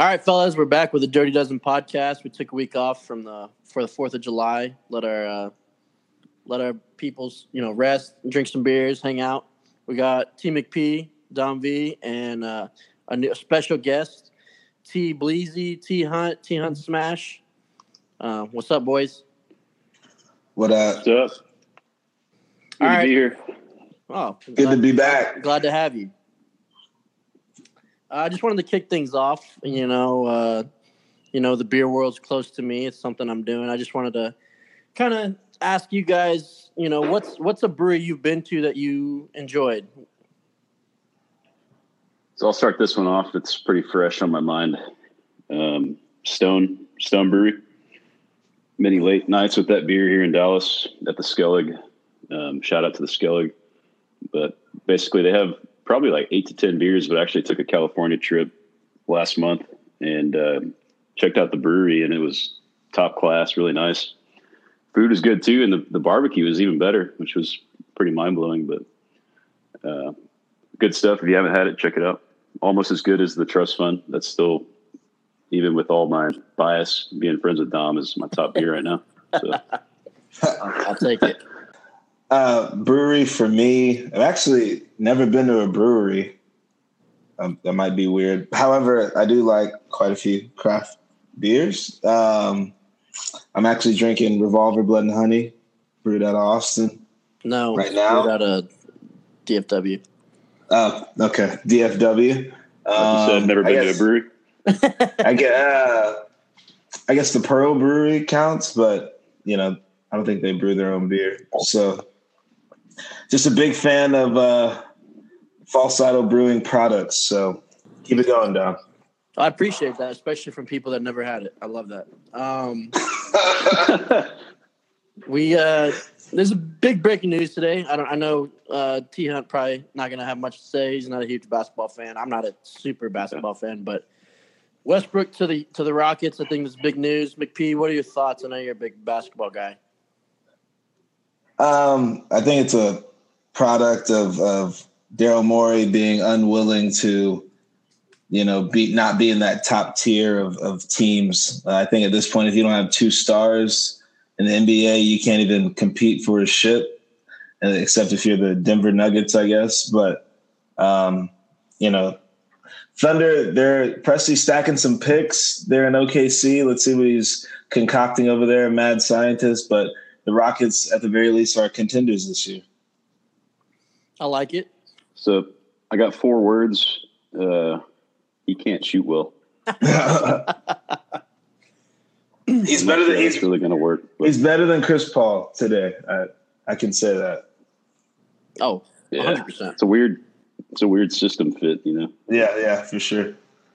All right, fellas, we're back with the Dirty Dozen podcast. We took a week off for the 4th of July. Let our peoples, rest, drink some beers, hang out. We got T McP, Dom V, and a new special guest, T Bleezy, T Hunt Smash. What's up, boys? What up? What's up? Good to be here. Oh, good to be back. Glad to have you. I just wanted to kick things off. The beer world's close to me. It's something I'm doing. I just wanted to kind of ask you guys, what's a brewery you've been to that you enjoyed? So I'll start this one off. It's pretty fresh on my mind. Stone Brewery. Many late nights with that beer here in Dallas at the Skellig. Shout out to the Skellig. But basically they have probably like 8 to 10 beers, but I actually took a California trip last month and checked out the brewery, and it was top class, really nice. Food is good too, and the barbecue is even better, which was pretty mind blowing. But good stuff. If you haven't had it, check it out. Almost as good as the Trust Fund. That's still, even with all my bias, being friends with Dom is my top beer right now. So I'll take it. Brewery for me, I've actually never been to a brewery. That might be weird. However, I do like quite a few craft beers. I'm actually drinking Revolver Blood and Honey, brewed out of Austin. No, right now, brewed out of DFW. Oh, okay, DFW. So I've never been to a brewery. I guess the Pearl Brewery counts, but I don't think they brew their own beer. So, just a big fan of False Idol Brewing products. So, keep it going, Dom. I appreciate that, especially from people that never had it. I love that. There's a big breaking news today. I know T Hunt probably not gonna have much to say. He's not a huge basketball fan. I'm not a super basketball fan, but Westbrook to the Rockets, I think is big news. McP, what are your thoughts? I know you're a big basketball guy. I think it's a product of Daryl Morey being unwilling to, not be in that top tier of teams. I think at this point, if you don't have two stars in the NBA, you can't even compete for a ship, except if you're the Denver Nuggets, I guess. But, Thunder, Presley's stacking some picks. They're in OKC. Let's see what he's concocting over there, mad scientist. But the Rockets, at the very least, are contenders this year. I like it. So I got 4 words. He can't shoot well. He's really going to work. But he's better than Chris Paul today. I can say that. Oh, yeah. 100%. It's a weird system fit, Yeah, yeah, for sure.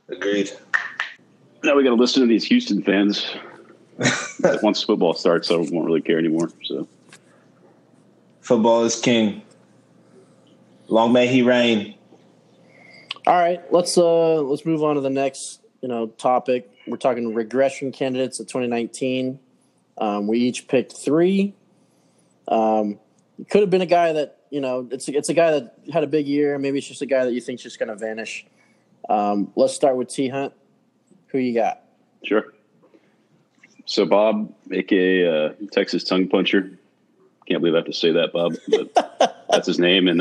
Agreed. Now we got to listen to these Houston fans. Once football starts, I won't really care anymore. So, football is king. Long may he reign. All right, let's move on to the next, topic. We're talking regression candidates of 2019. We each picked 3. It could have been a guy that it's a guy that had a big year. Maybe it's just a guy that you think's just going to vanish. Let's start with T Hunt. Who you got? Sure. So Bob, aka Texas Tongue Puncher. Can't believe I have to say that, Bob. But that's his name in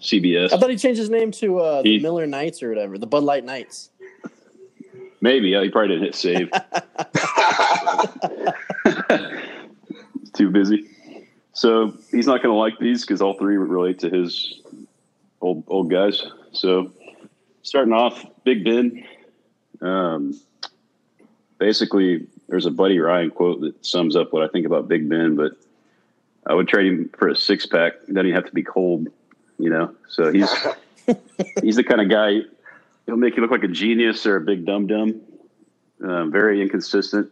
CBS. I thought he changed his name to the Miller Knights or whatever, the Bud Light Knights. Maybe. He probably didn't hit save. Too busy. So he's not going to like these because all 3 relate to his old guys. So starting off, Big Ben. Basically, there's a Buddy Ryan quote that sums up what I think about Big Ben, but I would trade him for a 6-pack. It doesn't even have to be cold, So he's the kind of guy, he'll make you look like a genius or a big dum-dum. Very inconsistent.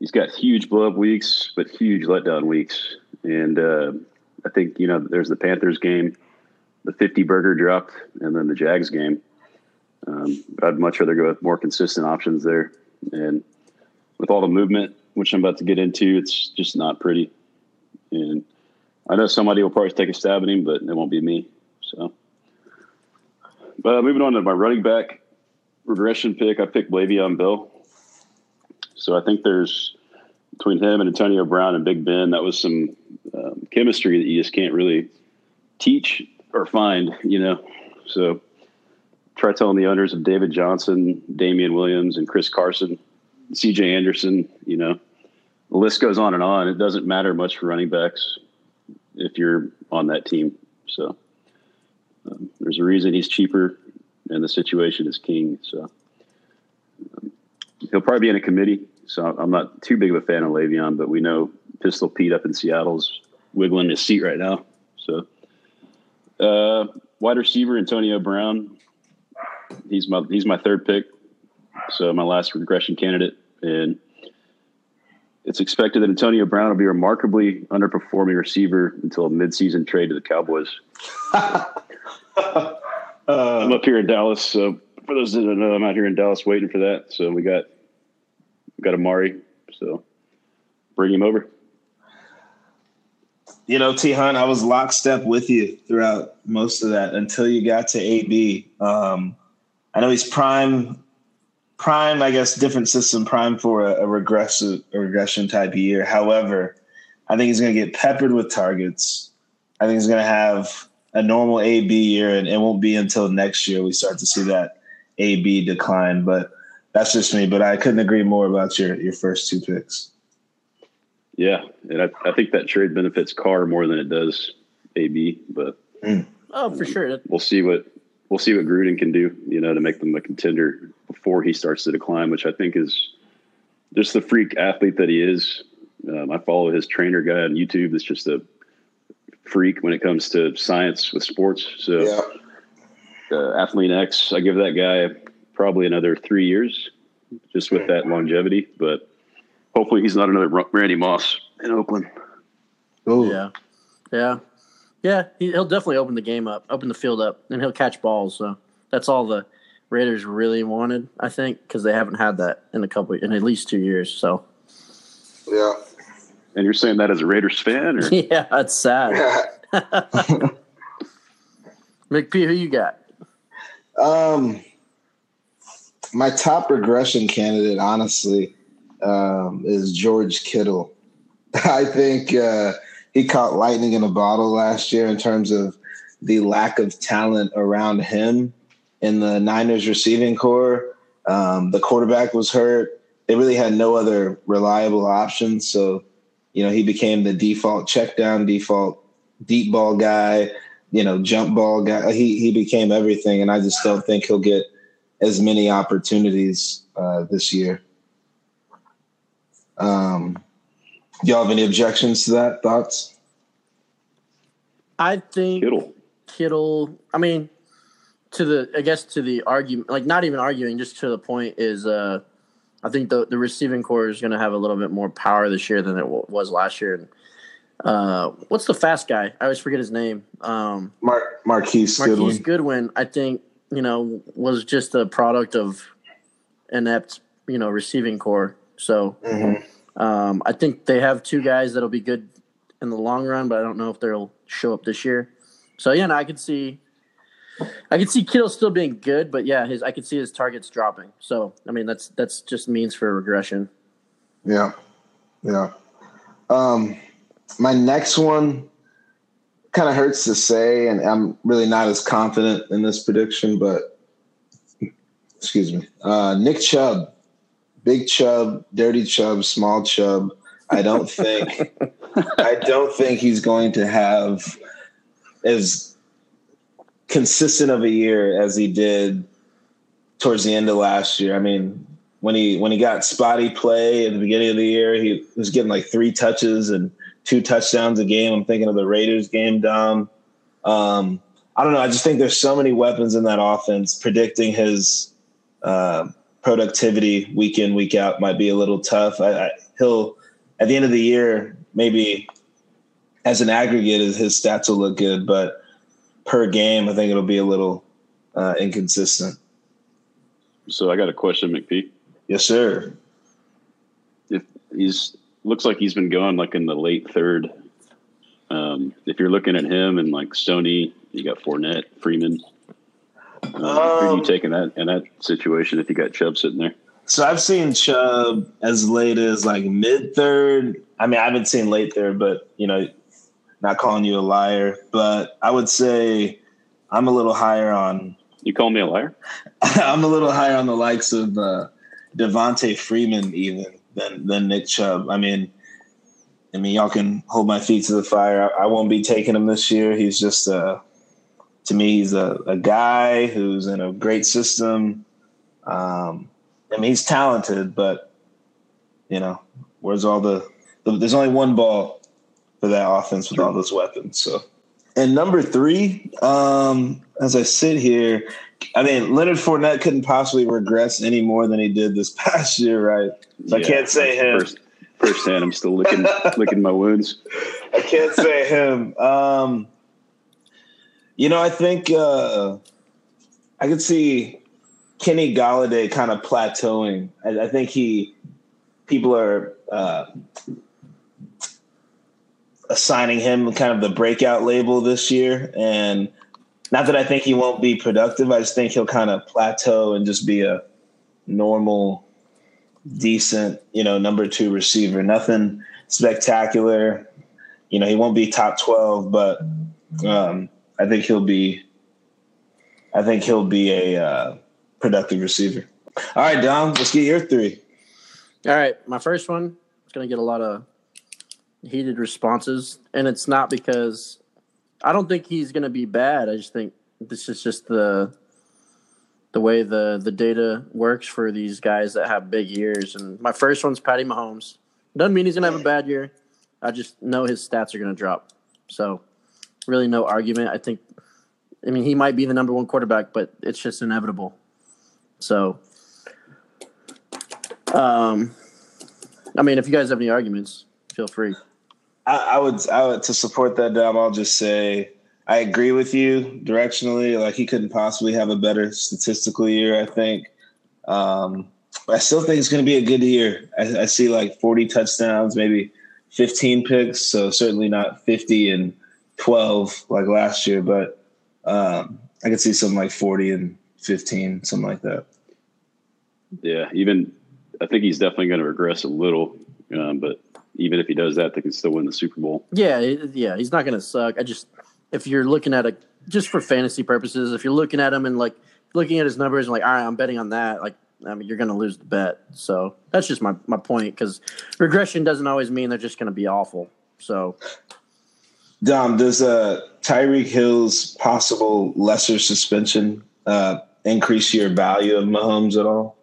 He's got huge blow-up weeks, but huge letdown weeks. And I think, there's the Panthers game, the 50-burger dropped, and then the Jags game. I'd much rather go with more consistent options there. And with all the movement, which I'm about to get into, it's just not pretty. And I know somebody will probably take a stab at him, but it won't be me. So, but moving on to my running back, regression pick, I picked Le'Veon Bell. So I think there's between him and Antonio Brown and Big Ben, that was some chemistry that you just can't really teach or find, you know. So try telling the owners of David Johnson, Damian Williams, and Chris Carson, C.J. Anderson, you know. The list goes on and on. It doesn't matter much for running backs if you're on that team. So there's a reason he's cheaper, and the situation is king. So he'll probably be in a committee. So I'm not too big of a fan of Le'Veon, but we know Pistol Pete up in Seattle's wiggling his seat right now. So wide receiver Antonio Brown, he's my third pick. So my last regression candidate, and it's expected that Antonio Brown will be a remarkably underperforming receiver until a midseason trade to the Cowboys. I'm up here in Dallas, so for those that don't know, I'm out here in Dallas waiting for that. So we got Amari, so bring him over. You know, T. Hunt, I was lockstep with you throughout most of that until you got to AB. I know he's prime, I guess, different system, prime for a regression type of year. However, I think he's going to get peppered with targets. I think he's going to have a normal AB year, and it won't be until next year we start to see that AB decline. But that's just me. But I couldn't agree more about your first two picks. Yeah, and I think that trade benefits Carr more than it does AB. But for sure, we'll see what Gruden can do, you know, to make them a contender before he starts to decline, which I think is just the freak athlete that he is. I follow his trainer guy on YouTube. That's just a freak when it comes to science with sports. So yeah. Athlete X, I give that guy probably another 3 years just with that longevity, but hopefully he's not another Randy Moss in Oakland. Oh yeah. Yeah, he'll definitely open the field up, and he'll catch balls. So that's all the Raiders really wanted, I think, because they haven't had that in at least 2 years. So, yeah. And you're saying that as a Raiders fan, or? Yeah, that's sad. Yeah. McP, who you got? My top regression candidate, honestly, is George Kittle. I think. He caught lightning in a bottle last year in terms of the lack of talent around him in the Niners receiving core. The quarterback was hurt. They really had no other reliable options. So, you know, he became the default check down, default deep ball guy, you know, jump ball guy. He became everything. And I just don't think he'll get as many opportunities this year. Do y'all have any objections to that? Thoughts? I think Kittle. I mean, to the argument, like not even arguing, just to the point is, I think the receiving core is going to have a little bit more power this year than it was last year. And what's the fast guy? I always forget his name. Marquise Goodwin. I think, you know, was just a product of inept, you know, receiving core. So. Mm-hmm. I think they have two guys that'll be good in the long run, but I don't know if they'll show up this year. So yeah, no, I could see Kittle still being good, but yeah, I could see his targets dropping. So I mean, that's just means for regression. Yeah. My next one kind of hurts to say, and I'm really not as confident in this prediction, but excuse me, Nick Chubb. Big Chubb, Dirty Chubb, Small Chubb. I don't think he's going to have as consistent of a year as he did towards the end of last year. I mean, when he got spotty play at the beginning of the year, he was getting like 3 touches and 2 touchdowns a game. I'm thinking of the Raiders game, Dom. I don't know. I just think there's so many weapons in that offense. Predicting his productivity week in, week out might be a little tough. He'll at the end of the year, maybe as an aggregate, his stats will look good, but per game, I think it'll be a little inconsistent. So I got a question, McP. Yes, sir. If looks like he's been going like in the late third. If you're looking at him and like Stoney, you got Fournette, Freeman. Who are you taking that in that situation if you got Chubb sitting there? So I've seen Chubb as late as like mid-third. I mean, I haven't seen late third, but, you know, not calling you a liar. But I would say I'm a little higher on – You call me a liar? I'm a little higher on the likes of Devontae Freeman even than Nick Chubb. I mean, y'all can hold my feet to the fire. I won't be taking him this year. He's just to me, he's a guy who's in a great system. I mean, he's talented, but, you know, where's all the – there's only one ball for that offense with all those weapons. So, and number three, as I sit here, I mean, Leonard Fournette couldn't possibly regress any more than he did this past year, right? So yeah, I can't say him. Firsthand, I'm still licking my wounds. I can't say him. You know, I think I could see Kenny Golladay kind of plateauing. I think people are assigning him kind of the breakout label this year. And not that I think he won't be productive. I just think he'll kind of plateau and just be a normal – decent, you know, number two receiver. Nothing spectacular. You know, he won't be top 12, but I think he'll be a productive receiver. All right, Dom, let's get your three. All right, my first one is going to get a lot of heated responses, and it's not because I don't think he's going to be bad. I just think this is just the way the data works for these guys that have big years. And my first one's Patty Mahomes. Doesn't mean he's going to have a bad year. I just know his stats are going to drop. So really no argument. I mean, he might be the number one quarterback, but it's just inevitable. So, I mean, if you guys have any arguments, feel free. I would to support that, Dom, I'll just say – I agree with you directionally. Like, he couldn't possibly have a better statistical year, I think. But I still think it's going to be a good year. I see like 40 touchdowns, maybe 15 picks. So certainly not 50 and 12 like last year, but I could see something like 40 and 15, something like that. Yeah. I think he's definitely going to regress a little, but even if he does that, they can still win the Super Bowl. Yeah. He's not going to suck. If you're looking at just for fantasy purposes, if you're looking at him and like looking at his numbers and like, all right, I'm betting on that. Like, I mean, you're going to lose the bet. So that's just my point. 'Cause regression doesn't always mean they're just going to be awful. So Dom, does Tyreek Hill's possible lesser suspension increase your value of Mahomes at all?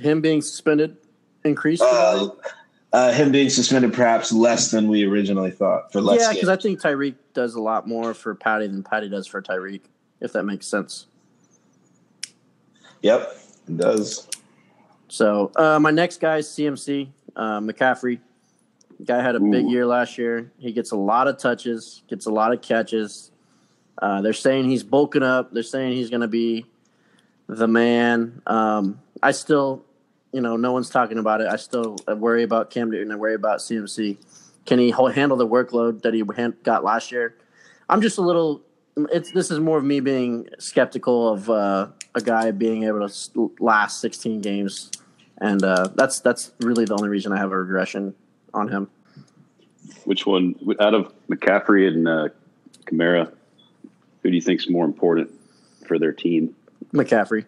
Him being suspended increased? Him being suspended perhaps less than we originally thought for less. Yeah, because I think Tyreek does a lot more for Patty than Patty does for Tyreek, if that makes sense. Yep, it does. So my next guy is CMC, McCaffrey. The guy had a big year last year. He gets a lot of touches, gets a lot of catches. They're saying he's bulking up. They're saying he's going to be the man. You know, no one's talking about it. I still worry about Cam Newton. I worry about CMC. Can he handle the workload that he got last year? I'm just a little – this is more of me being skeptical of a guy being able to last 16 games. And that's really the only reason I have a regression on him. Which one? Out of McCaffrey and Kamara, who do you think is more important for their team? McCaffrey.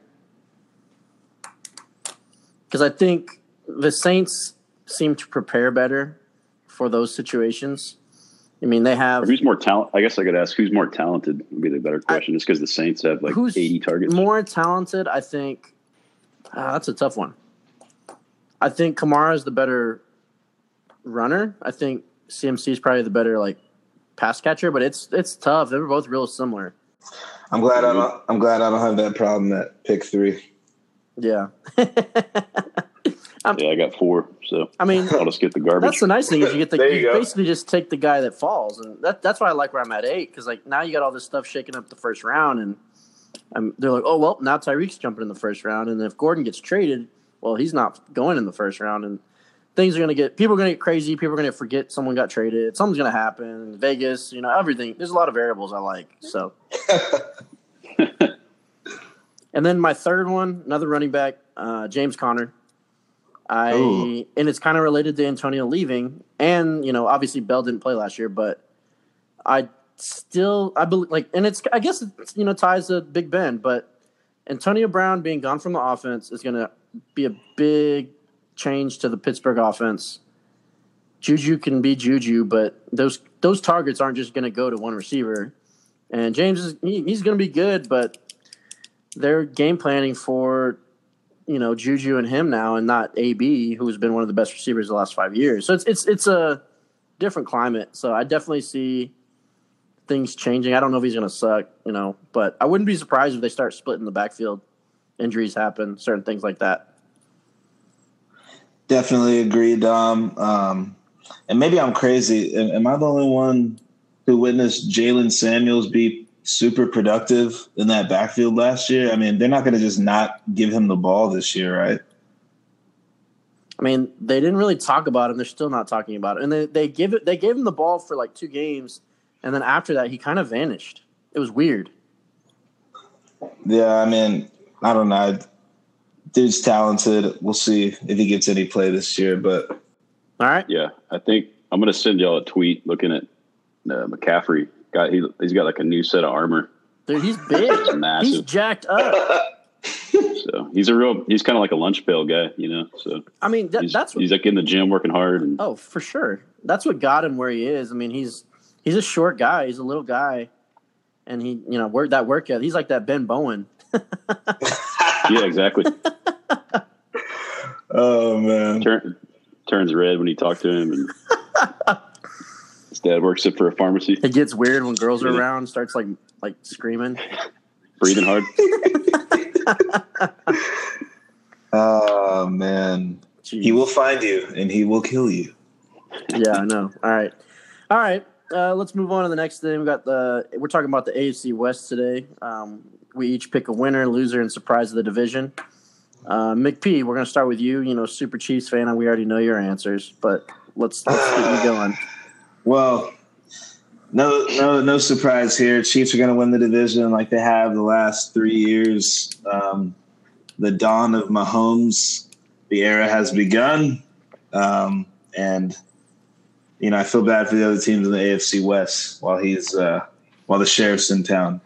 Because I think the Saints seem to prepare better for those situations. I mean, they have. Who's more talent? I guess I could ask who's more talented would be the better question. Just because the Saints have like 80 targets. More talented, I think. That's a tough one. I think Kamara is the better runner. I think CMC is probably the better like pass catcher. But it's tough. They're both real similar. I'm glad I don't have that problem at pick three. Yeah. I got four, so I mean, I'll just get the garbage. That's the nice thing is you basically just take the guy that falls, and that's why I like where I'm at 8 because like now you got all this stuff shaking up the first round, and they're like, oh well, now Tyreek's jumping in the first round, and if Gordon gets traded, well he's not going in the first round, and things are gonna get people are gonna get crazy, people are gonna forget someone got traded, something's gonna happen, Vegas, you know everything. There's a lot of variables I like, so. And then my third one, another running back, James Conner. And it's kind of related to Antonio leaving, and you know, obviously Bell didn't play last year, but I believe, like, and it's, I guess it's, you know, ties to Big Ben, but Antonio Brown being gone from the offense is going to be a big change to the Pittsburgh offense. Juju can be Juju, but those targets aren't just going to go to one receiver. And James he's going to be good, but they're game planning for, you know, Juju and him now, and not AB, who's been one of the best receivers the last 5 years. So it's a different climate. So I definitely see things changing. I don't know if he's going to suck, you know, but I wouldn't be surprised if they start splitting the backfield. Injuries happen, certain things like that. Definitely agree, Dom. And maybe I'm crazy. Am I the only one who witnessed Jalen Samuels be super productive in that backfield last year? I mean, they're not going to just not give him the ball this year, right? I mean, they didn't really talk about him. They're still not talking about it. And they gave him the ball for like 2 games, and then after that, he kind of vanished. It was weird. Yeah, I mean, I don't know. Dude's talented. We'll see if he gets any play this year. But all right. Yeah, I think I'm going to send y'all a tweet looking at McCaffrey. He's got like a new set of armor. Dude, he's big. He's massive. He's jacked up. So he's kind of like a lunch pail guy, you know. So I mean, he's like in the gym working hard. And, oh, for sure. That's what got him where he is. I mean, he's a short guy. He's a little guy, and he, you know, work ethic. He's like that Ben Bowen. Yeah, exactly. Oh man, turns red when you talk to him. And his dad works up for a pharmacy. It gets weird when girls are around, starts like screaming. Breathing hard. Oh, man. Jeez. He will find you, and he will kill you. Yeah, I know. All right. Let's move on to the next thing. We're talking about the AFC West today. We each pick a winner, loser, and surprise of the division. McP, we're going to start with you. You know, Super Chiefs fan, and we already know your answers, but let's keep you going. Well, no surprise here. Chiefs are going to win the division like they have the last 3 years. The dawn of Mahomes, the era has begun. And, you know, I feel bad for the other teams in the AFC West while the sheriff's in town.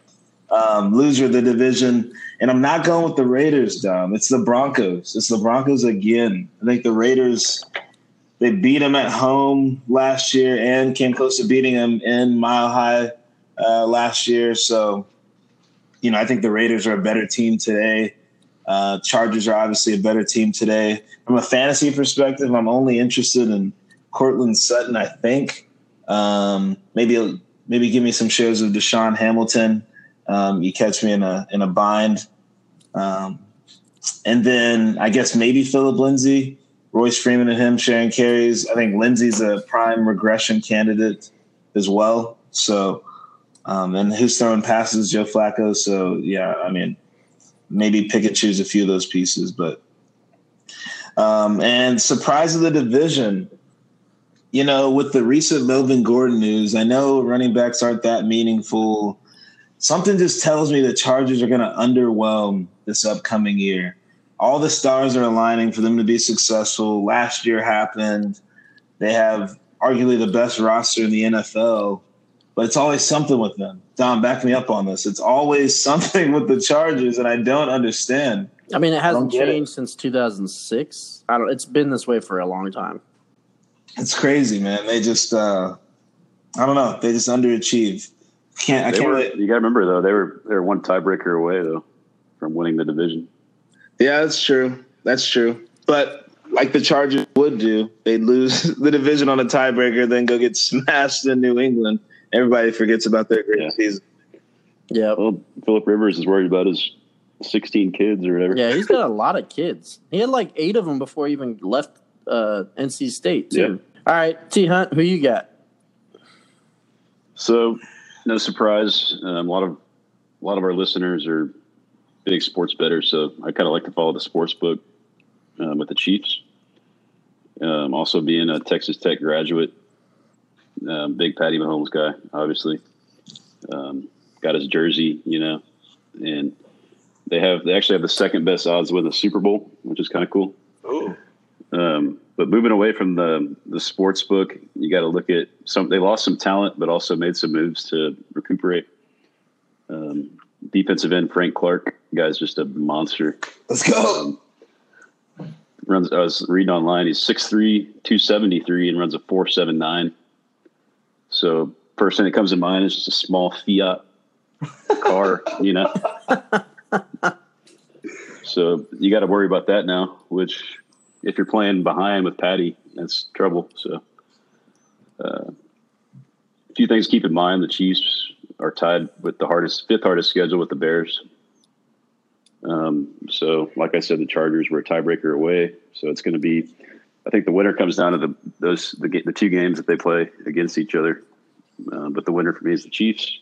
Loser of the division. And I'm not going with the Raiders, Dom. It's the Broncos. It's the Broncos again. I think the Raiders – they beat them at home last year and came close to beating them in Mile High last year. So, you know, I think the Raiders are a better team today. Chargers are obviously a better team today. From a fantasy perspective, I'm only interested in Cortland Sutton, I think. Maybe give me some shares of Deshaun Hamilton. You catch me in a bind. And then I guess maybe Phillip Lindsay. Royce Freeman and him sharing carries. I think Lindsey's a prime regression candidate as well. So, and who's throwing passes? Joe Flacco. So, yeah, I mean, maybe pick and choose a few of those pieces. But, and surprise of the division, you know, with the recent Melvin Gordon news, I know running backs aren't that meaningful. Something just tells me the Chargers are going to underwhelm this upcoming year. All the stars are aligning for them to be successful. Last year happened. They have arguably the best roster in the NFL, but it's always something with them. Dom, back me up on this. It's always something with the Chargers, and I don't understand. I mean, it hasn't changed since 2006. It's been this way for a long time. It's crazy, man. They just, I don't know. They just underachieve. You got to remember though, they were one tiebreaker away though from winning the division. Yeah, that's true. That's true. But like the Chargers would do, they'd lose the division on a tiebreaker, then go get smashed in New England. Everybody forgets about their great season. Yeah. Well, Philip Rivers is worried about his 16 kids or whatever. Yeah, he's got a lot of kids. He had like 8 of them before he even left NC State, too. Yeah. All right, T. Hunt, who you got? So, no surprise, a lot of our listeners are big sports bettors, so I kind of like to follow the sports book with the Chiefs. Also being a Texas Tech graduate, big Patty Mahomes guy, obviously. Got his jersey, you know, and They actually have the second best odds to win the Super Bowl, which is kind of cool. Oh. But moving away from the sports book, you got to look at some. They lost some talent, but also made some moves to recuperate. Defensive end Frank Clark, guy's just a monster. Let's go. I was reading online. He's 6'3", 273, and runs a 4.79. So first thing that comes to mind is just a small Fiat car, you know. So you got to worry about that now, which if you're playing behind with Patty, that's trouble. So a few things to keep in mind. The Chiefs are tied with the fifth hardest schedule with the Bears. So like I said, the Chargers were a tiebreaker away. So it's going to be, I think the winner comes down to the two games that they play against each other. But the winner for me is the Chiefs.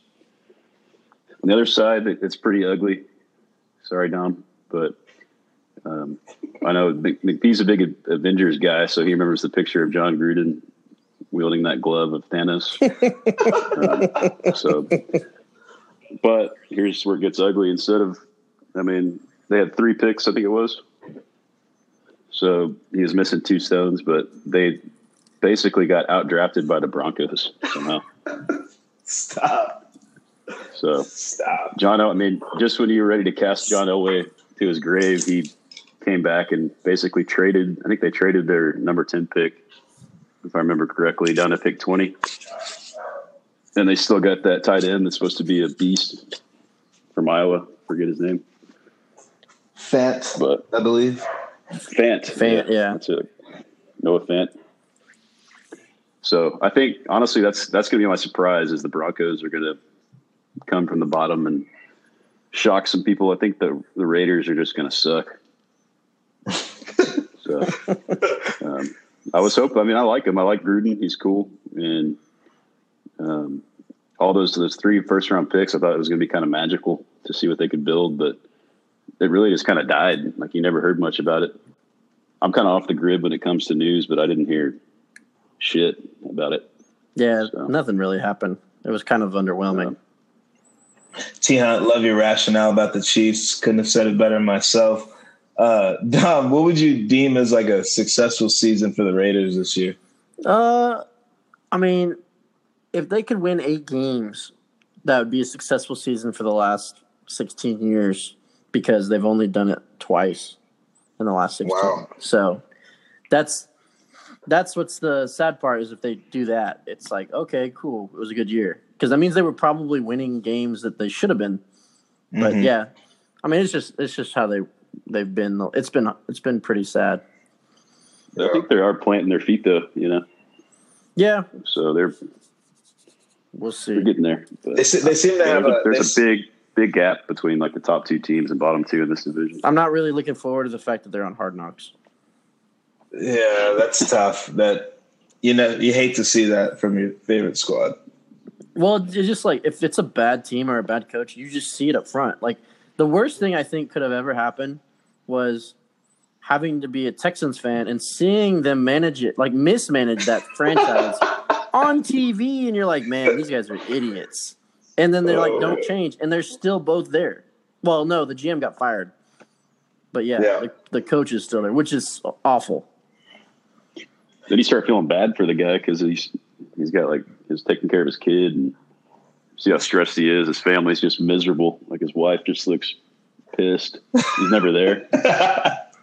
On the other side, it's pretty ugly. Sorry, Dom, but I know McPhee's a big Avengers guy, so he remembers the picture of John Gruden wielding that glove of Thanos. But here's where it gets ugly. They had 3 picks, I think it was. So he was missing 2 stones, but they basically got outdrafted by the Broncos somehow. Stop. Just when you were ready to cast John Elway to his grave, he came back and basically traded. I think they traded their number 10 pick, if I remember correctly, down to pick 20. And they still got that tight end that's supposed to be a beast from Iowa. Forget his name. Fant, but I believe. Fant, yeah. That's it. Noah Fant. So I think, honestly, that's going to be my surprise is the Broncos are going to come from the bottom and shock some people. I think the Raiders are just going to suck. So I was hoping. I like him. I like Gruden. He's cool. And all those 3 first-round picks, I thought it was going to be kind of magical to see what they could build, but it really just kind of died. Like, you never heard much about it. I'm kind of off the grid when it comes to news, but I didn't hear shit about it. Yeah, so nothing really happened. It was kind of underwhelming. T-Hunt, love your rationale about the Chiefs. Couldn't have said it better myself. Dom, what would you deem as like a successful season for the Raiders this year? If they could win 8 games, that would be a successful season for the last 16 years because they've only done it twice in the last 16. Wow. So that's what's the sad part is if they do that, it's like, okay, cool. It was a good year. Because that means they were probably winning games that they should have been. But yeah, it's just how they've been. It's been pretty sad. I think they are planting their feet though, you know. Yeah. So we'll see. They're getting there. They seem to have a big gap between like the top 2 teams and bottom 2 in this division. I'm not really looking forward to the fact that they're on Hard Knocks. Yeah, that's tough. You hate to see that from your favorite squad. Well, it's just like if it's a bad team or a bad coach, you just see it up front. Like the worst thing I think could have ever happened was having to be a Texans fan and seeing them manage it, like mismanage that franchise on TV. And you're like, man, these guys are idiots. And then they're like, don't change. And they're still both there. Well, no, the GM got fired. But yeah. The coach is still there, which is awful. Then you start feeling bad for the guy because he's got like he's taking care of his kid and see how stressed he is. His family's just miserable. Like his wife just looks pissed. He's never there.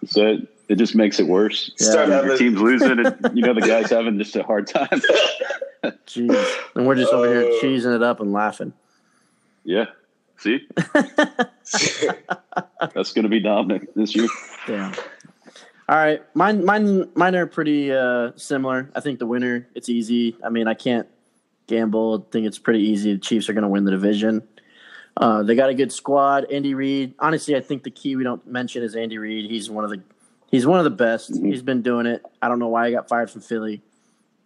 So it just makes it worse. Yeah. Your team's losing and the guy's having just a hard time. Jeez. And we're just over here cheesing it up and laughing. Yeah. See? That's going to be Dominic this year. Yeah. All right, mine are pretty similar. I think the winner, it's easy. I can't gamble. I think it's pretty easy. The Chiefs are going to win the division. They got a good squad. Andy Reid. Honestly, I think the key we don't mention is Andy Reid. He's one of the best. Mm-hmm. He's been doing it. I don't know why he got fired from Philly,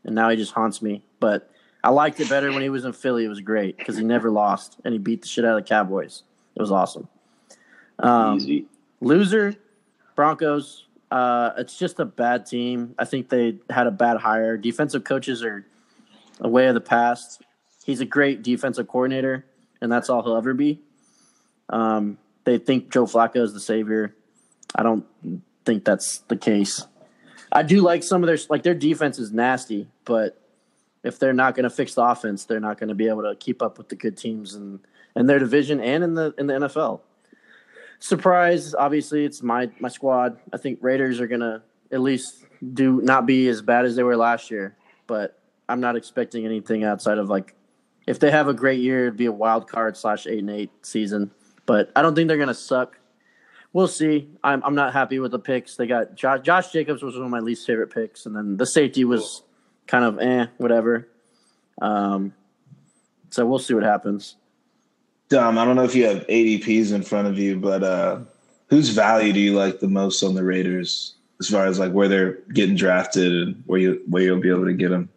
and now he just haunts me. But I liked it better when he was in Philly. It was great because he never lost, and he beat the shit out of the Cowboys. It was awesome. Easy. Loser, Broncos. It's just a bad team. I think they had a bad hire. Defensive coaches are a way of the past. He's a great defensive coordinator, and that's all he'll ever be. They think Joe Flacco is the savior. I don't think that's the case. I do like some of their – like their defense is nasty, but if they're not going to fix the offense, they're not going to be able to keep up with the good teams in their division and in the NFL. Surprise, obviously, it's my squad. I think Raiders are going to at least do not be as bad as they were last year, but I'm not expecting anything outside of like – if they have a great year, it would be a wild card /8-8 season, but I don't think they're going to suck. We'll see. I'm not happy with the picks. They got Josh Jacobs was one of my least favorite picks, and then the safety was kind of whatever. So we'll see what happens. Dom, I don't know if you have ADPs in front of you, but whose value do you like the most on the Raiders as far as like where they're getting drafted and where you'll be able to get them?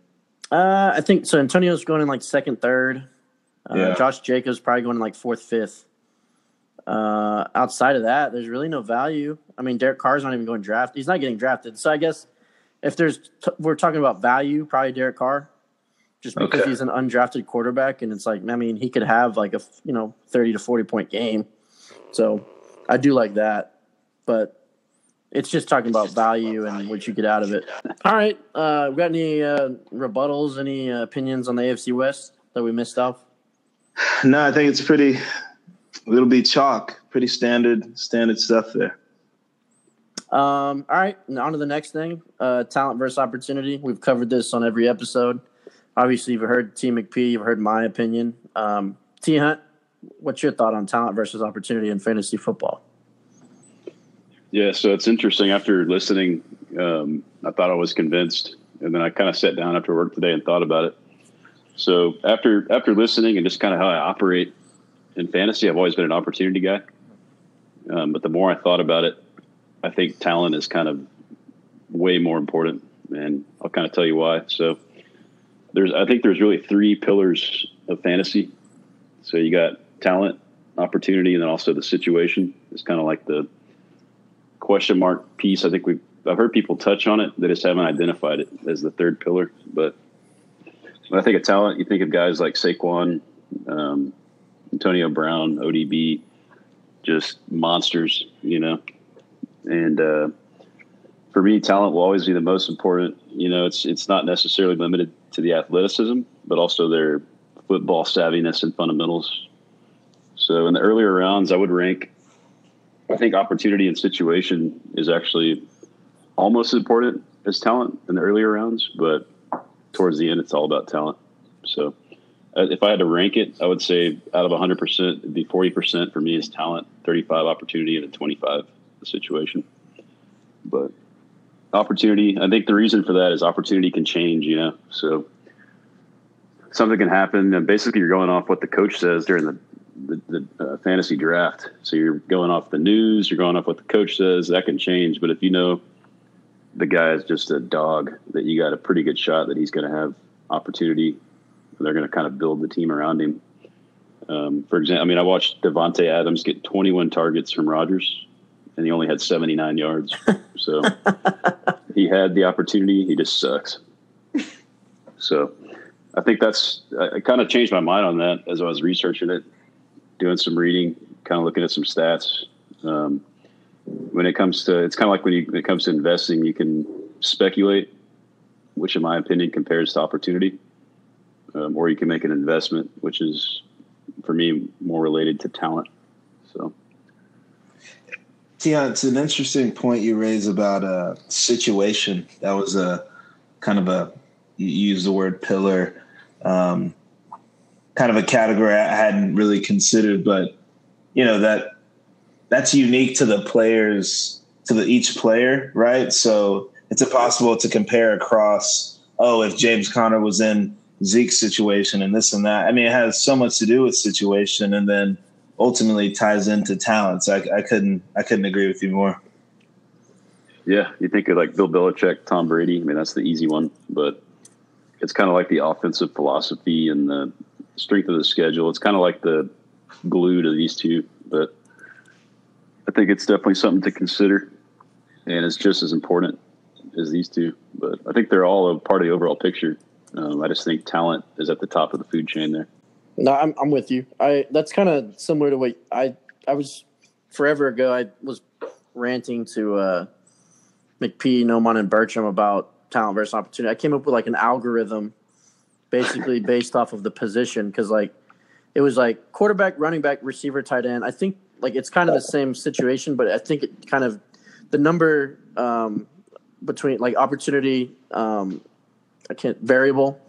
I think so. Antonio's going in like second, third. Yeah. Josh Jacobs probably going in like fourth, fifth. Outside of that, there's really no value. I mean, Derek Carr's not even going draft. He's not getting drafted. So I guess if we're talking about value, probably Derek Carr, just because he's an undrafted quarterback, and it's like, I mean, he could have like a 30 to 40 point game. So I do like that, but it's just talking about value and what you get out of it. All right, got any rebuttals? Any opinions on the AFC West that we missed off? No, I think it's pretty. It'll be chalk. Pretty standard stuff there. All right, on to the next thing. Talent versus opportunity. We've covered this on every episode. Obviously, you've heard T. McP. You've heard my opinion. T. Hunt, what's your thought on talent versus opportunity in fantasy football? Yeah, so it's interesting. After listening, I thought I was convinced, and then I kind of sat down after work today and thought about it. So after listening and just kind of how I operate in fantasy, I've always been an opportunity guy. But the more I thought about it, I think talent is kind of way more important, and I'll kind of tell you why. So I think there's really three pillars of fantasy. So you got talent, opportunity, and then also the situation. It's kind of like the question mark piece. I think I've heard people touch on it. They just haven't identified it as the third pillar. But when I think of talent, you think of guys like Saquon, Antonio Brown, ODB, just monsters, And for me, talent will always be the most important. It's not necessarily limited to the athleticism, but also their football savviness and fundamentals. So in the earlier rounds, I think opportunity and situation is actually almost as important as talent in the earlier rounds, but towards the end, it's all about talent. So if I had to rank it, I would say out of 100%, it'd be 40% for me is talent, 35% opportunity, and 25% the situation. But opportunity, I think the reason for that is opportunity can change, So something can happen, and basically you're going off what the coach says during the fantasy draft. So you're going off the news, you're going off what the coach says. That can change, but if the guy is just a dog, that you got a pretty good shot that he's going to have opportunity. They're going to kind of build the team around him. For example, I watched Devontae Adams get 21 targets from Rodgers, and he only had 79 yards. So he had the opportunity. He just sucks. So I think I kind of changed my mind on that as I was researching it, doing some reading, kind of looking at some stats. It's kind of like when it comes to investing, you can speculate, which in my opinion compares to opportunity. Or you can make an investment, which is, for me, more related to talent. So, yeah, it's an interesting point you raise about a situation. That was you used the word pillar, kind of a category I hadn't really considered, but that's unique to the players, each player, right? So it's impossible to compare across. Oh, if James Conner was in Zeke's situation and this and that. It has so much to do with situation, and then ultimately ties into talent. So I couldn't agree with you more. Yeah, you think of like Bill Belichick, Tom Brady. That's the easy one, but it's kind of like the offensive philosophy and the strength of the schedule. It's kind of like the glue to these two, but I think it's definitely something to consider, and it's just as important as these two. But I think they're all a part of the overall picture. I just think talent is at the top of the food chain there. No, I'm with you. That's kind of similar to what I was forever ago, I was ranting to McP, Noman, and Bertram about talent versus opportunity. I came up with like an algorithm basically based off of the position because like it was like quarterback, running back, receiver, tight end. I think like it's kind of the same situation, but I think it kind of the number between like opportunity variable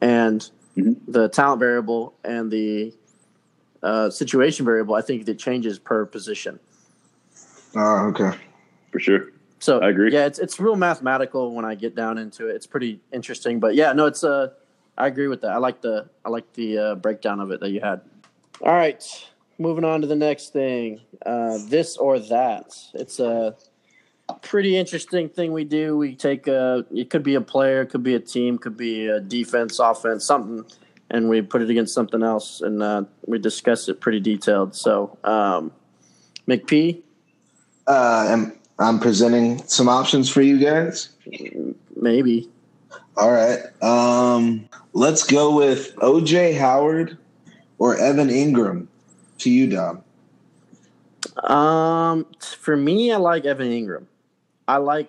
and the talent variable and the situation variable, I think it changes per position. Okay. For sure. So I agree. Yeah, it's real mathematical when I get down into it. It's pretty interesting, but yeah, no, it's I agree with that. I like the breakdown of it that you had. All right, moving on to the next thing. This or that. It's a pretty interesting thing we do. We take it could be a player, could be a team, could be a defense, offense, something, and we put it against something else, and we discuss it pretty detailed. So, McP, I'm presenting some options for you guys. Maybe. All right. Let's go with O.J. Howard or Evan Ingram. To you, Dom. For me, I like Evan Ingram. I like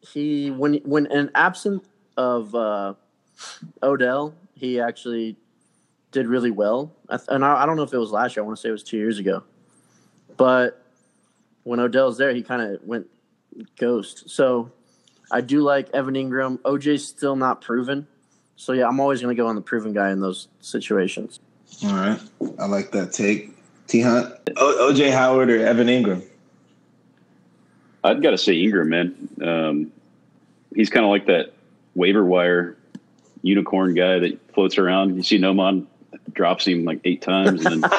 he when an absent of Odell, he actually did really well. And I don't know if it was last year. I want to say it was 2 years ago. But when Odell's there, he kind of went ghost. So I do like Evan Ingram. OJ's still not proven. So, yeah, I'm always going to go on the proven guy in those situations. All right. I like that take. T-Hunt, O.J. Howard or Evan Ingram? I've got to say Ingram, man. He's kind of like that waiver wire unicorn guy that floats around. You see Noman drops him like 8 times, and then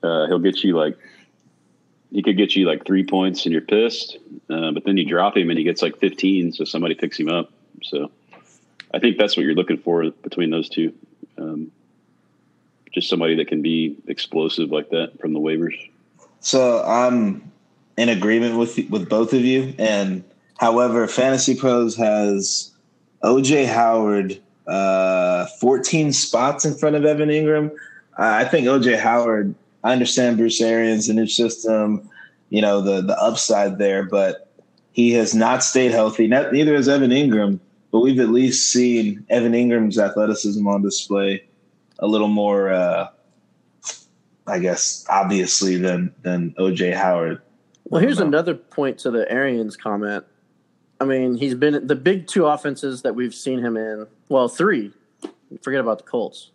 he'll get you like – he could get you like 3 points and you're pissed, but then you drop him and he gets like 15, so somebody picks him up. So I think that's what you're looking for between those two. Just somebody that can be explosive like that from the waivers. So I'm in agreement with both of you. And however, Fantasy Pros has O.J. Howard 14 spots in front of Evan Ingram. I think O.J. Howard, I understand Bruce Arians and his system, you know, the upside there, but he has not stayed healthy. Neither has Evan Ingram, but we've at least seen Evan Ingram's athleticism on display a little more, I guess, obviously than O.J. Howard. Well, here's another point to the Arians comment. I mean, he's been – the big 2 offenses that we've seen him in – well, 3. Forget about the Colts.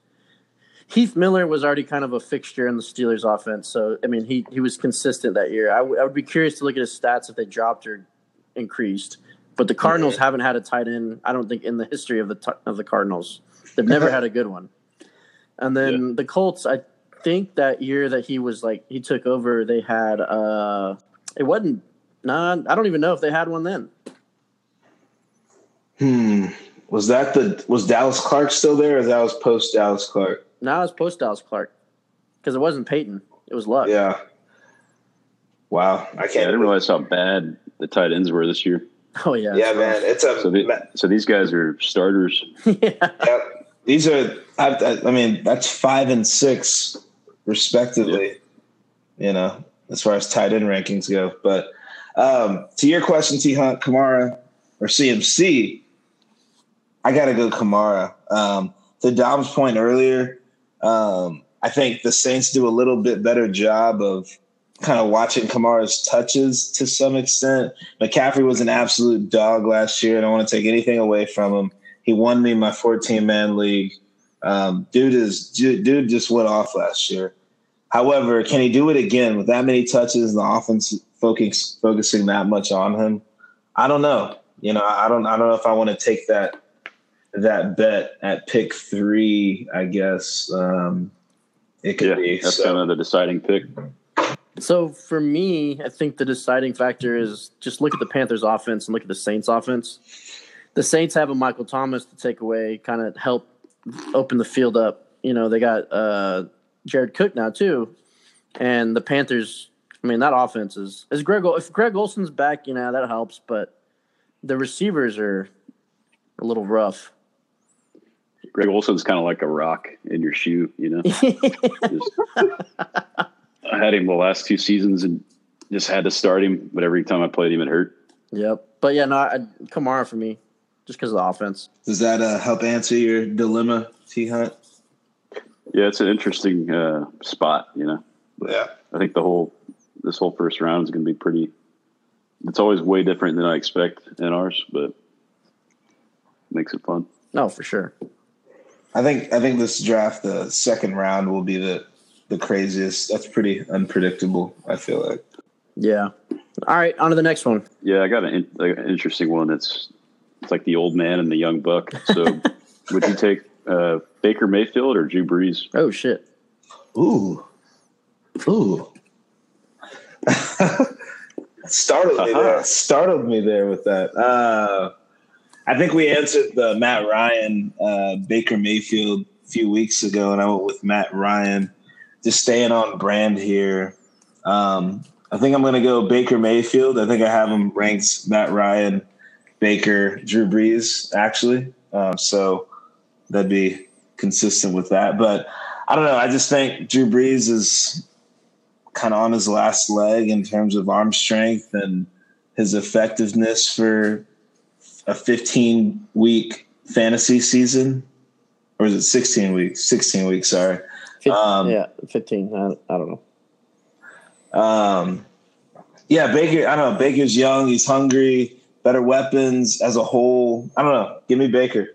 Heath Miller was already kind of a fixture in the Steelers' offense. So, I mean, he was consistent that year. I would be curious to look at his stats if they dropped or increased. But the Cardinals haven't had a tight end, I don't think, in the history of the Cardinals. They've never had a good one. And then the Colts, I think that year that he was like, he took over, they had, it wasn't, I don't even know if they had one then. Was Dallas Clark still there or that was post Dallas Clark? No, it was post Dallas Clark because it wasn't Peyton. It was Luck. Yeah. Wow. I didn't realize how bad the tight ends were this year. Oh, yeah. Yeah, man. So these guys are starters. Yeah. Yep. These are, I mean, that's 5 and 6, respectively, you know, as far as tight end rankings go. But to your question, T-Hunt, Kamara or CMC, I got to go Kamara. To Dom's point earlier, I think the Saints do a little bit better job of kind of watching Kamara's touches to some extent. McCaffrey was an absolute dog last year. I don't want to take anything away from him. He won me my 14-man league. Dude just went off last year. However, can he do it again with that many touches and the offense focusing that much on him? I don't know. You know, I don't know if I want to take that bet at pick 3. I guess it could be. That's kind of the deciding pick. So for me, I think the deciding factor is just look at the Panthers' offense and look at the Saints' offense. The Saints have a Michael Thomas to take away, kind of help open the field up. You know, they got Jared Cook now too, and the Panthers. I mean, that offense is Greg. If Greg Olson's back, you know that helps, but the receivers are a little rough. Greg Olson's kind of like a rock in your shoe, you know. Just, I had him the last two seasons and just had to start him, but every time I played him, it hurt. Yep. But yeah, no, Kamara for me, just because of the offense. Does that help answer your dilemma, T-Hunt? Yeah, it's an interesting spot, you know. But yeah, I think this whole first round is going to be pretty. It's always way different than I expect in ours, but it makes it fun. No, for sure. I think this draft, the second round, will be the craziest. That's pretty unpredictable, I feel like. Yeah. All right, on to the next one. Yeah, I got an interesting one. It's like the old man and the young buck. So would you take Baker Mayfield or Drew Brees? Oh, shit. Ooh. Startled me there with that. I think we answered the Matt Ryan, Baker Mayfield a few weeks ago, and I went with Matt Ryan. Just staying on brand here. I think I'm going to go Baker Mayfield. I think I have him ranked Matt Ryan, Baker, Drew Brees, actually. So that'd be consistent with that. But I don't know. I just think Drew Brees is kind of on his last leg in terms of arm strength and his effectiveness for a 15-week fantasy season. Or is it 16 weeks? 16 weeks, sorry. 15. I don't know. Yeah, Baker, I don't know. Baker's young. He's hungry. Better weapons as a whole. I don't know. Give me Baker.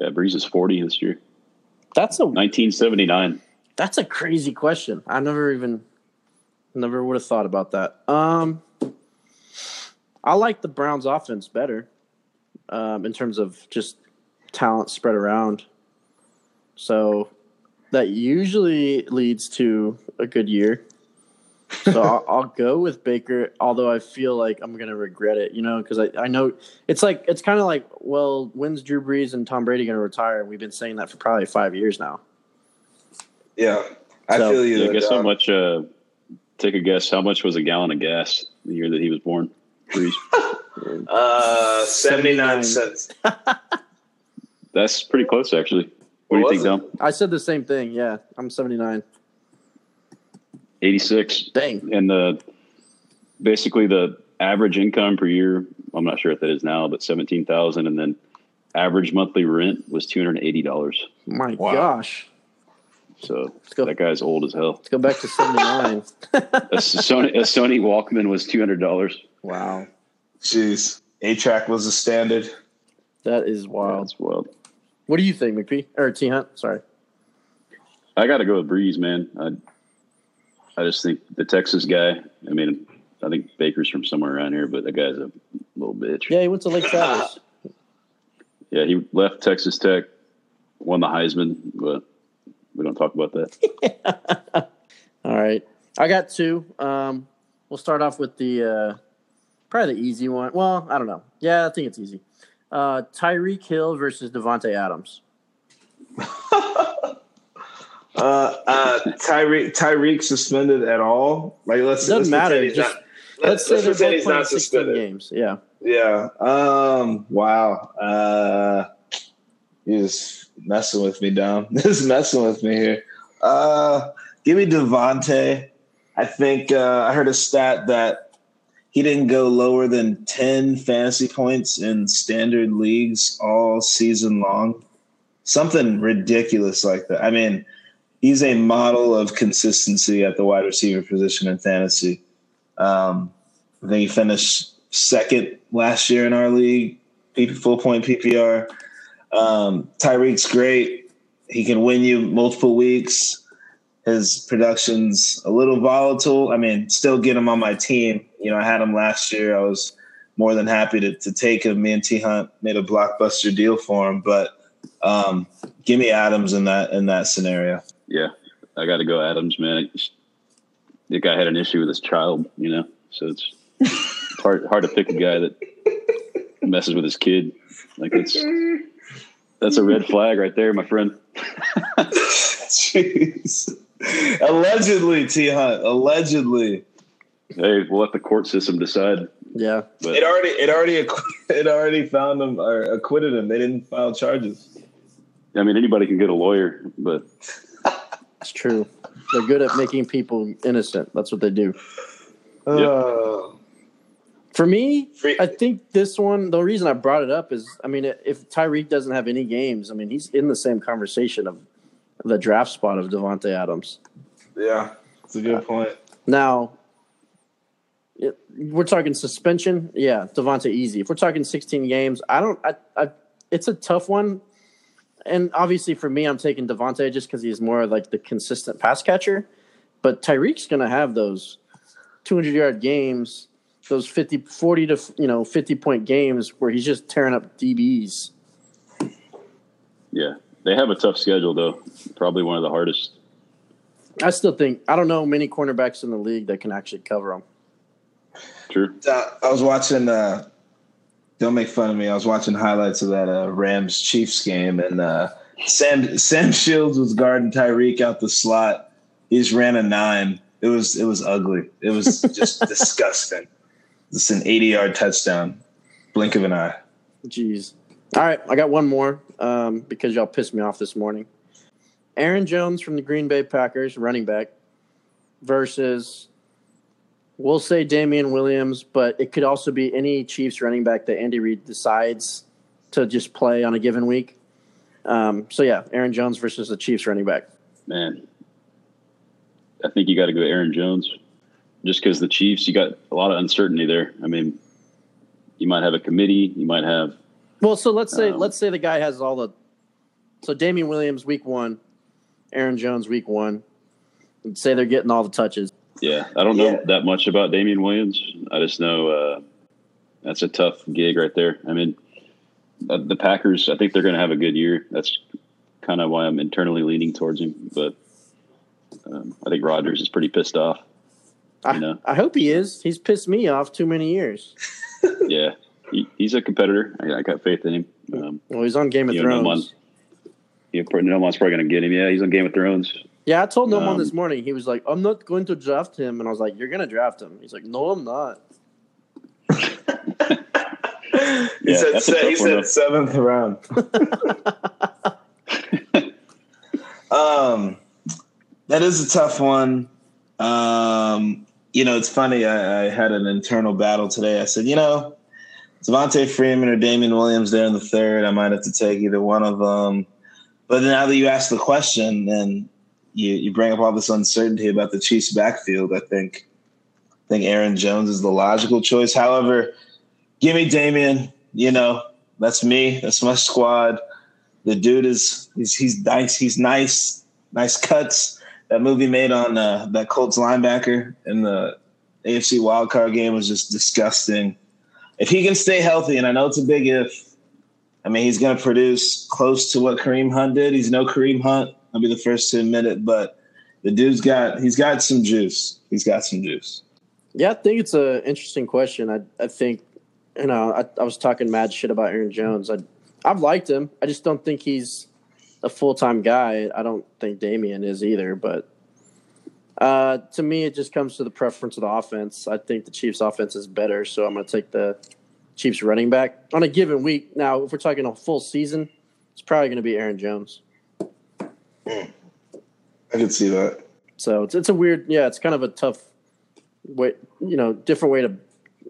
Yeah, Brees is 40 this year. That's 1979. That's a crazy question. I never would have thought about that. I like the Browns' offense better in terms of just talent spread around. So that usually leads to a good year. So I'll go with Baker, although I feel like I'm going to regret it, you know, because I know it's kind of like, well, when's Drew Brees and Tom Brady going to retire? We've been saying that for probably 5 years now. Yeah, I feel you. Yeah, I guess how much, take a guess, how much was a gallon of gas the year that he was born? Brees. 79 cents. That's pretty close, actually. What do you think, Dom? I said the same thing, yeah. I'm 79. 86. Dang. And basically the average income per year, I'm not sure if that is now, but $17,000, and then average monthly rent was $280. My gosh. So that guy's old as hell. Let's go back to 79. a Sony Walkman was $200. Wow. Jeez. A-Track was the standard. That is wild. That's wild. What do you think, McP? Or T-Hunt, sorry. I got to go with Breeze, man. I just think the Texas guy, I mean, I think Baker's from somewhere around here, but that guy's a little bitch. Yeah, he went to Lake Travis. Yeah, he left Texas Tech, won the Heisman, but we don't talk about that. Yeah. All right. I got two. We'll start off with the probably the easy one. Well, I don't know. Yeah, I think it's easy. Tyreek Hill versus Devontae Adams. Tyreek suspended at all? Like, let's matter. Let's say he's not suspended. Games. Yeah. Yeah. Wow. You're just messing with me, Dom. This is messing with me here. Give me Devontae. I think I heard a stat that he didn't go lower than 10 fantasy points in standard leagues all season long. Something ridiculous like that. I mean, he's a model of consistency at the wide receiver position in fantasy. I think he finished second last year in our league, full-point PPR. Tyreek's great. He can win you multiple weeks. His production's a little volatile. I mean, still get him on my team. You know, I had him last year. I was more than happy to take him. Me and T-Hunt made a blockbuster deal for him. But give me Adams in that scenario. Yeah, I got to go Adams, man. The guy had an issue with his child, you know, so it's hard to pick a guy that messes with his kid. Like, that's a red flag right there, my friend. Jeez. Allegedly, T-Hunt. Allegedly. Hey, we'll let the court system decide. Yeah, but it already found him or acquitted him. They didn't file charges. I mean, anybody can get a lawyer, but It's true. They're good at making people innocent. That's what they do. For me, I think this one, the reason I brought it up is, I mean, if Tyreek doesn't have any games, I mean, he's in the same conversation of the draft spot of Devontae Adams. Yeah, that's a good point. Now, we're talking suspension. Yeah, Devontae easy. If we're talking 16 games, it's a tough one. And obviously for me, I'm taking Devontae just because he's more like the consistent pass catcher. But Tyreek's going to have those 200-yard games, those 50-point games where he's just tearing up DBs. Yeah, they have a tough schedule, though. Probably one of the hardest. I still think – I don't know many cornerbacks in the league that can actually cover them. True. I was watching don't make fun of me. I was watching highlights of that Rams-Chiefs game, and Sam Shields was guarding Tyreek out the slot. He just ran a 9. It was ugly. It was just disgusting. It's an 80-yard touchdown. Blink of an eye. Jeez. All right, I got one more because y'all pissed me off this morning. Aaron Jones from the Green Bay Packers, running back, versus – we'll say Damian Williams, but it could also be any Chiefs running back that Andy Reid decides to just play on a given week. Aaron Jones versus the Chiefs running back. Man, I think you got to go Aaron Jones just because the Chiefs, you got a lot of uncertainty there. I mean, you might have a committee, you might have. Well, so let's say the guy has all the. So Damian Williams week one, Aaron Jones week one, and say they're getting all the touches. Yeah, I don't know that much about Damian Williams. I just know that's a tough gig right there. I mean, the Packers, I think they're going to have a good year. That's kind of why I'm internally leaning towards him. But I think Rodgers is pretty pissed off. I hope he is. He's pissed me off too many years. Yeah, he's a competitor. I got faith in him. He's on Game of Thrones. No one's probably going to get him. Yeah, he's on Game of Thrones. Yeah, I told Noam this morning. He was like, I'm not going to draft him. And I was like, you're going to draft him. He's like, no, I'm not. He said seventh round. That is a tough one. It's funny. I had an internal battle today. I said, Devontae Freeman or Damian Williams there in the third. I might have to take either one of them. But now that you ask the question, then – You bring up all this uncertainty about the Chiefs' backfield. I think Aaron Jones is the logical choice. However, give me Damian. That's me. That's my squad. The dude he's nice. He's nice. Nice cuts. That movie made on that Colts linebacker in the AFC wildcard game was just disgusting. If he can stay healthy, and I know it's a big if, I mean, he's going to produce close to what Kareem Hunt did. He's no Kareem Hunt. I'll be the first to admit it, but the dude's got some juice. He's got some juice. Yeah, I think it's an interesting question. I think I was talking mad shit about Aaron Jones. I've liked him. I just don't think he's a full-time guy. I don't think Damian is either, but to me it just comes to the preference of the offense. I think the Chiefs' offense is better, so I'm going to take the Chiefs running back. On a given week, now, if we're talking a full season, it's probably going to be Aaron Jones. I could see that. So it's a weird, it's kind of a tough way, different way to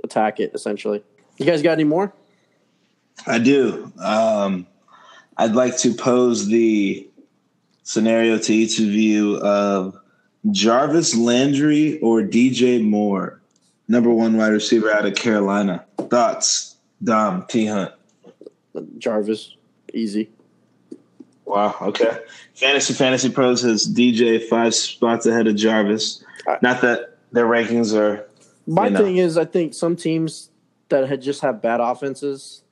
attack it, essentially. You guys got any more? I do. I'd like to pose the scenario to each of you of Jarvis Landry or DJ Moore, number one wide receiver out of Carolina. Thoughts, Dom, T. Hunt? Jarvis, easy. Wow, okay. Fantasy Pros has DJ 5 spots ahead of Jarvis. Not that their rankings are – My thing is I think some teams that just have bad offenses,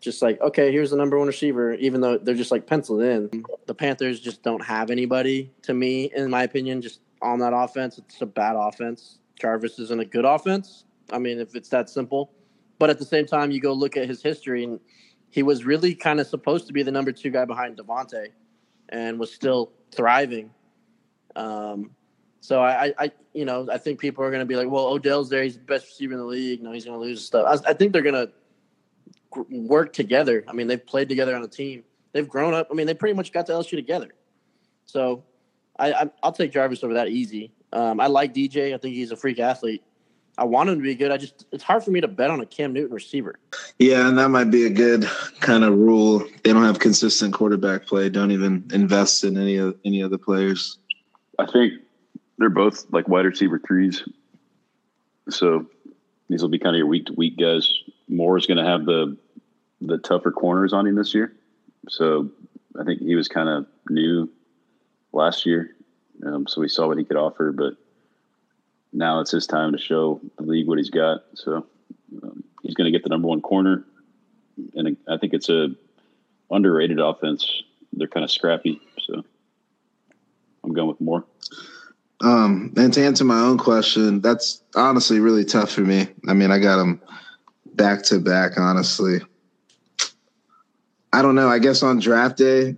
just like, okay, here's the number one receiver, even though they're just like penciled in. The Panthers just don't have anybody, to me, in my opinion, just on that offense. It's a bad offense. Jarvis isn't a good offense. I mean, if it's that simple. But at the same time, you go look at his history and – he was really kind of supposed to be the number two guy behind Devontae and was still thriving. So I think people are going to be like, well, Odell's there. He's the best receiver in the league. No, he's going to lose stuff. I think they're going to work together. I mean, they've played together on a team. They've grown up. I mean, they pretty much got to LSU together. So I'll take Jarvis over that easy. I like DJ. I think he's a freak athlete. I want him to be good. It's hard for me to bet on a Cam Newton receiver. Yeah, and that might be a good kind of rule. They don't have consistent quarterback play. Don't even invest in any of the players. I think they're both like wide receiver threes. So these will be kind of your week to week guys. Moore's going to have the tougher corners on him this year. So I think he was kind of new last year. So we saw what he could offer, but now it's his time to show the league what he's got. So he's going to get the number one corner. And I think it's a underrated offense. They're kind of scrappy. So I'm going with Moore. And to answer my own question, that's honestly really tough for me. I mean, I got him back to back, honestly. I don't know. I guess on draft day,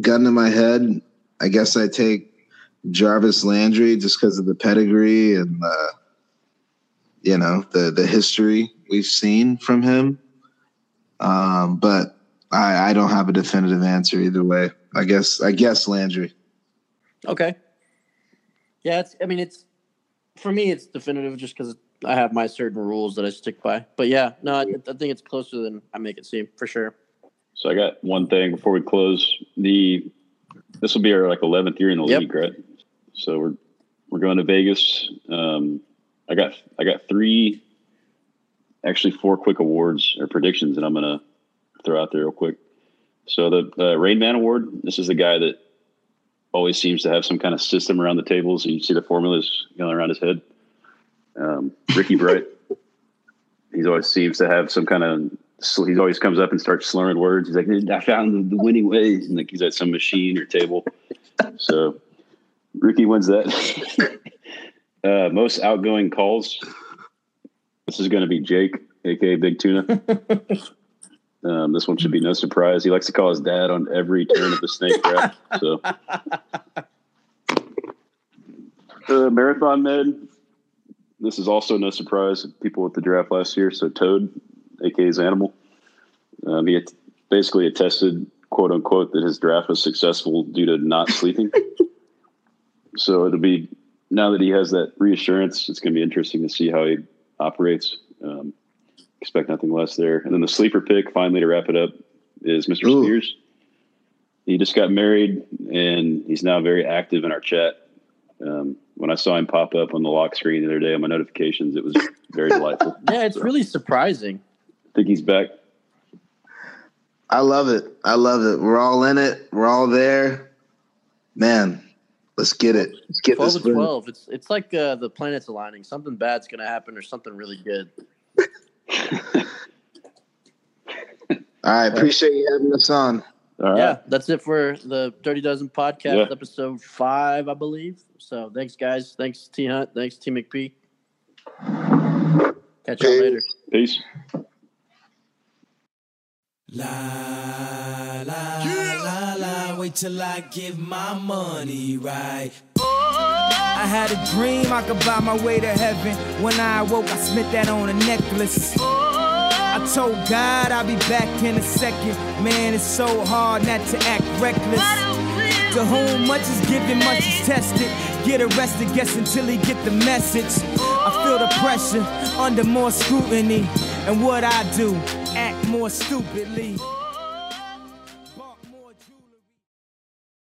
gun to my head, I guess I take Jarvis Landry just because of the pedigree and you know, the history we've seen from him. But I don't have a definitive answer either way. I guess Landry. Okay. Yeah, it's for me it's definitive just because I have my certain rules that I stick by. But yeah, no, I think it's closer than I make it seem for sure. So I got one thing before we close. This will be our 11th year in the league, right? So we're going to Vegas. I got four quick awards or predictions that I'm gonna throw out there real quick. So the Rain Man Award. This is the guy that always seems to have some kind of system around the tables, and you see the formulas going around his head. Ricky Bright. He always seems to have some kind of. So he always comes up and starts slurring words. He's like, I found the winning ways. And like he's at some machine or table. So Ricky wins that. Most outgoing calls. This is going to be Jake, a.k.a. Big Tuna. This one should be no surprise. He likes to call his dad on every turn of the snake trap. So Marathon Med. This is also no surprise. People with the draft last year. So Toad. A.k.a. his animal. He basically attested, quote unquote, that his draft was successful due to not sleeping. So it'll be, now that he has that reassurance, it's going to be interesting to see how he operates. Expect nothing less there. And then the sleeper pick, finally to wrap it up, is Mr. Ooh. Spears. He just got married, and he's now very active in our chat. When I saw him pop up on the lock screen the other day on my notifications, it was very delightful. Yeah, it's really surprising. I think he's back. I love it. We're all in it. We're all there. Man, let's get it. Let's get 12 this win. 12. It's like the planets aligning. Something bad's going to happen or something really good. All right. Appreciate you having us on. All right. Yeah, that's it for the Dirty Dozen podcast, episode 5, I believe. So thanks, guys. Thanks, T. Hunt. Thanks, T. McPhee. Catch y'all later. Peace. La, la, yeah. La, la, wait till I give my money right. I had a dream I could buy my way to heaven. When I awoke, I spent that on a necklace. I told God I'll be back in a second. Man, it's so hard not to act reckless. To whom much is given, much is tested. Get arrested, guess until he get the message. I feel the pressure, under more scrutiny. And what I do, act more stupidly.